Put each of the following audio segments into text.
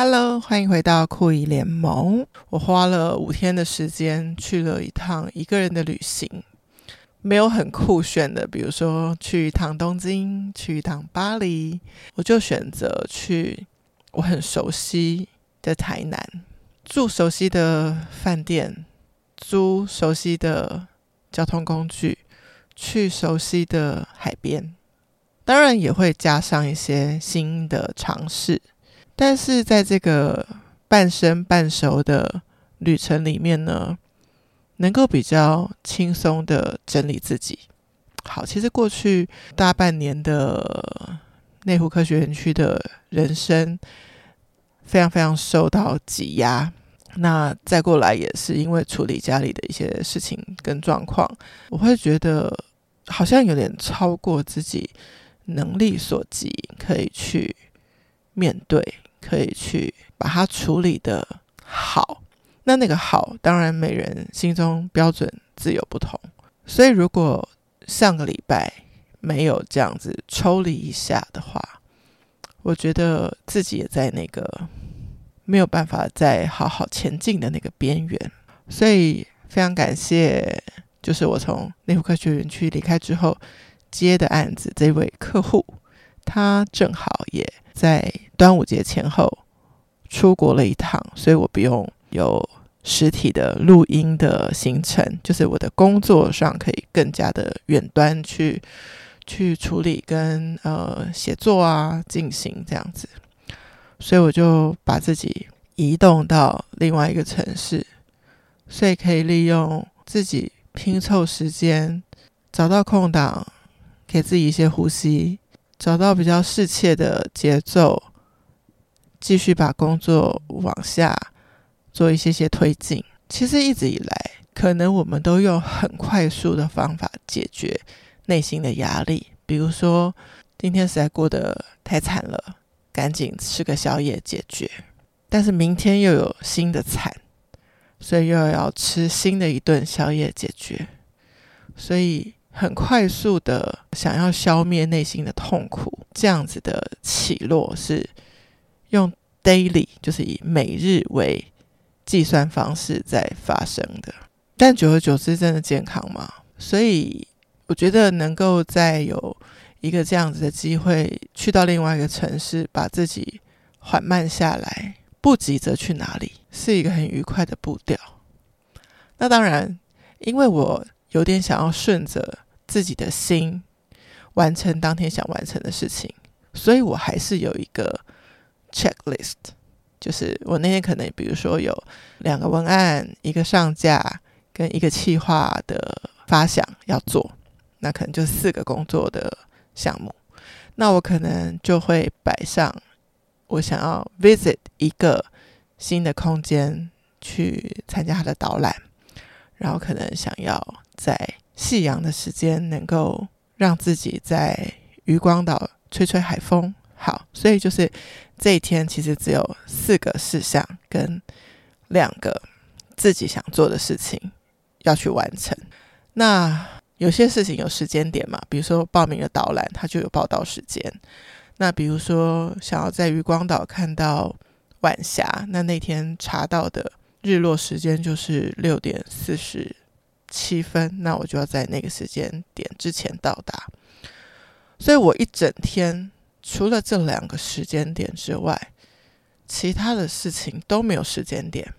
Hello， 欢迎回到酷姨联盟。我花了5天的时间去了一趟一个人的旅行，没有很酷炫的，比如说去一趟东京，去一趟巴黎，我就选择去我很熟悉的台南，住熟悉的饭店，租熟悉的交通工具，去熟悉的海边，当然也会加上一些新的尝试。但是在这个半生半熟的旅程里面呢，能够比较轻松的整理自己。好，其实过去大半年的内湖科学园区的人生非常非常受到挤压，那再过来也是因为处理家里的一些事情跟状况，我会觉得好像有点超过自己能力所及，可以去面对，可以去把它处理的好。那个好，当然每人心中标准自有不同，所以如果上个礼拜没有这样子抽离一下的话，我觉得自己也在那个没有办法再好好前进的那个边缘。所以非常感谢，就是我从内湖科学园区离开之后接的案子，这位客户他正好也在端午节前后出国了一趟，所以我不用有实体的录音的行程，就是我的工作上可以更加的远端去处理跟写作啊进行这样子，所以我就把自己移动到另外一个城市，所以可以利用自己拼凑时间，找到空档给自己一些呼吸，找到比较适切的节奏，继续把工作往下做一些推进。其实一直以来，可能我们都用很快速的方法解决内心的压力，比如说今天实在过得太惨了，赶紧吃个宵夜解决，但是明天又有新的惨，所以又要吃新的一顿宵夜解决，所以很快速的想要消灭内心的痛苦。这样子的起落是用 daily， 就是以每日为计算方式在发生的，但久而久之真的健康吗？所以我觉得能够再有一个这样子的机会去到另外一个城市，把自己缓慢下来，不急着去哪里，是一个很愉快的步调。那当然因为我有点想要顺着自己的心完成当天想完成的事情，所以我还是有一个 checklist， 就是我那天可能比如说有2个文案，1个上架跟1个企划的发想要做，那可能就4个工作的项目，那我可能就会摆上我想要 visit 一个新的空间去参加它的导览，然后可能想要在夕阳的时间能够让自己在渔光岛吹吹海风。好，所以就是这一天其实只有4个事项跟2个自己想做的事情要去完成。那有些事情有时间点嘛，比如说报名的导览它就有报到时间，那比如说想要在渔光岛看到晚霞，那天查到的日落时间就是6点47分，那我就要在那个时间点之前到达。所以我一整天除了这2个时间点之外，其他的事情都没有时间点。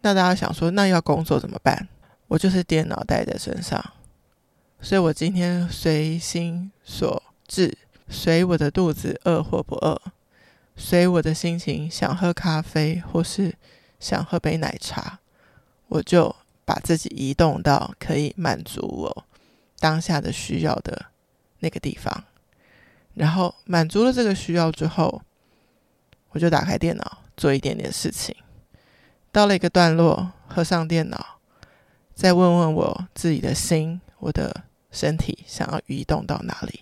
那大家想说那要工作怎么办？我就是电脑带在身上，所以我今天随心所至，随我的肚子饿或不饿，随我的心情想喝咖啡或是想喝杯奶茶，我就把自己移动到可以满足我当下的需要的那个地方，然后满足了这个需要之后，我就打开电脑做一点点事情，到了一个段落合上电脑，再问问我自己的心，我的身体想要移动到哪里。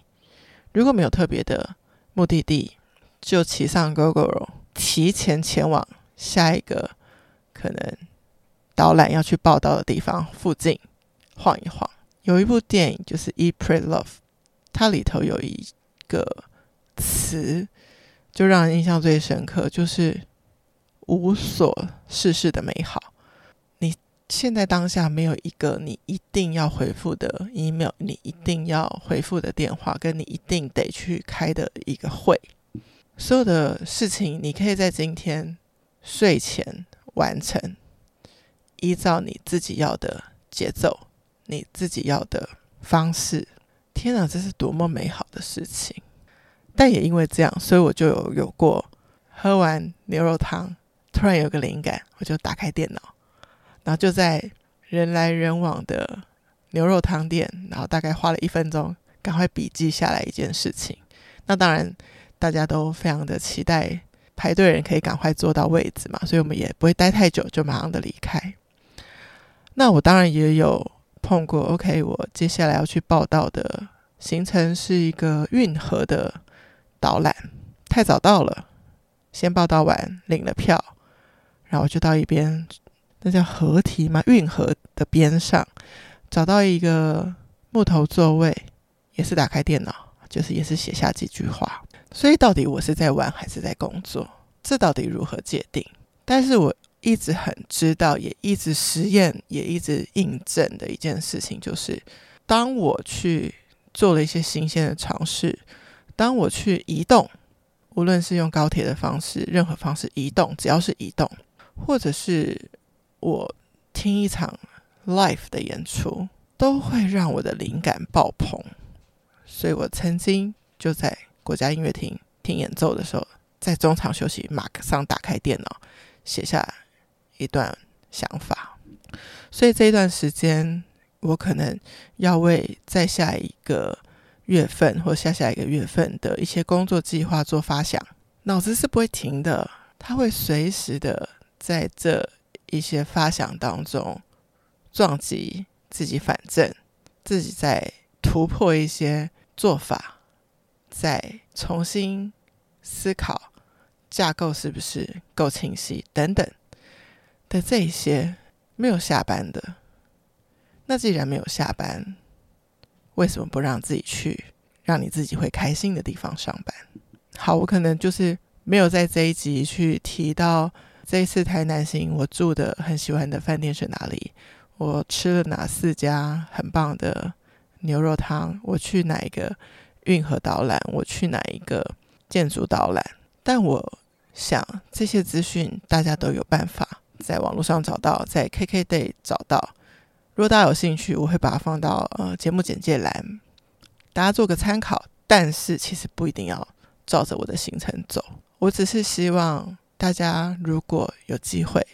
如果没有特别的目的地，就骑上 Gogoro 提前前往下一个可能导览要去报道的地方附近晃一晃。有一部电影就是 Eat Pray Love， 它里头有一个词就让人印象最深刻，就是无所事事的美好。你现在当下没有一个你一定要回复的 email， 你一定要回复的电话，跟你一定得去开的一个会，所有的事情你可以在今天睡前完成，依照你自己要的节奏，你自己要的方式。天哪，这是多么美好的事情。但也因为这样，所以我就 有过喝完牛肉汤突然有个灵感，我就打开电脑，然后就在人来人往的牛肉汤店，然后大概花了1分钟赶快笔记下来一件事情。那当然大家都非常的期待排队人可以赶快坐到位置嘛，所以我们也不会待太久就马上的离开。那我当然也有碰过 OK， 我接下来要去报道的行程是一个运河的导览，太早到了，先报道完领了票，然后我就到一边，那叫河堤嘛，运河的边上找到一个木头座位，也是打开电脑，就是也是写下几句话。所以到底我是在玩还是在工作，这到底如何界定？但是我一直很知道，也一直实验，也一直印证的一件事情，就是当我去做了一些新鲜的尝试，当我去移动，无论是用高铁的方式，任何方式移动，只要是移动，或者是我听一场 live 的演出，都会让我的灵感爆棚。所以我曾经就在国家音乐厅听演奏的时候，在中场休息马上打开电脑写下一段想法。所以这一段时间我可能要为在下一个月份或下下一个月份的一些工作计划做发想，脑子是不会停的，它会随时的在这一些发想当中撞击自己，反正自己在突破一些做法，再重新思考架构是不是够清晰等等的，这一些没有下班的。那既然没有下班，为什么不让自己去让你自己会开心的地方上班？好，我可能就是没有在这一集去提到这一次台南行我住的很喜欢的饭店是哪里，我吃了哪4家很棒的牛肉汤，我去哪一个运河导览，我去哪一个建筑导览。但我想这些资讯大家都有办法在网络上找到，在 KKday 找到。如果大家有兴趣，我会把它放到节目简介栏，大家做个参考。但是其实不一定要照着我的行程走，我只是希望大家如果有机会，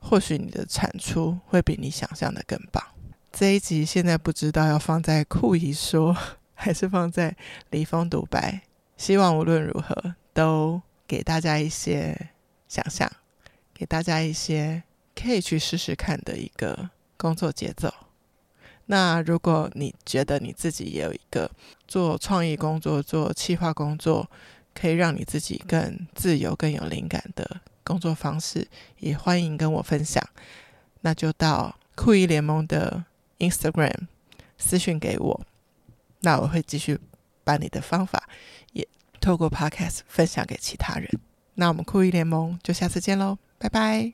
或许你的产出会比你想象的更棒。这一集现在不知道要放在酷姨说还是放在离峰独白，希望无论如何都给大家一些想象，给大家一些可以去试试看的一个工作节奏。那如果你觉得你自己也有一个做创意工作，做企划工作，可以让你自己更自由更有灵感的工作方式，也欢迎跟我分享。那就到酷姨联盟的 Instagram 私讯给我，那我会继续把你的方法也透过 Podcast 分享给其他人。那我们酷姨联盟就下次见咯，拜拜。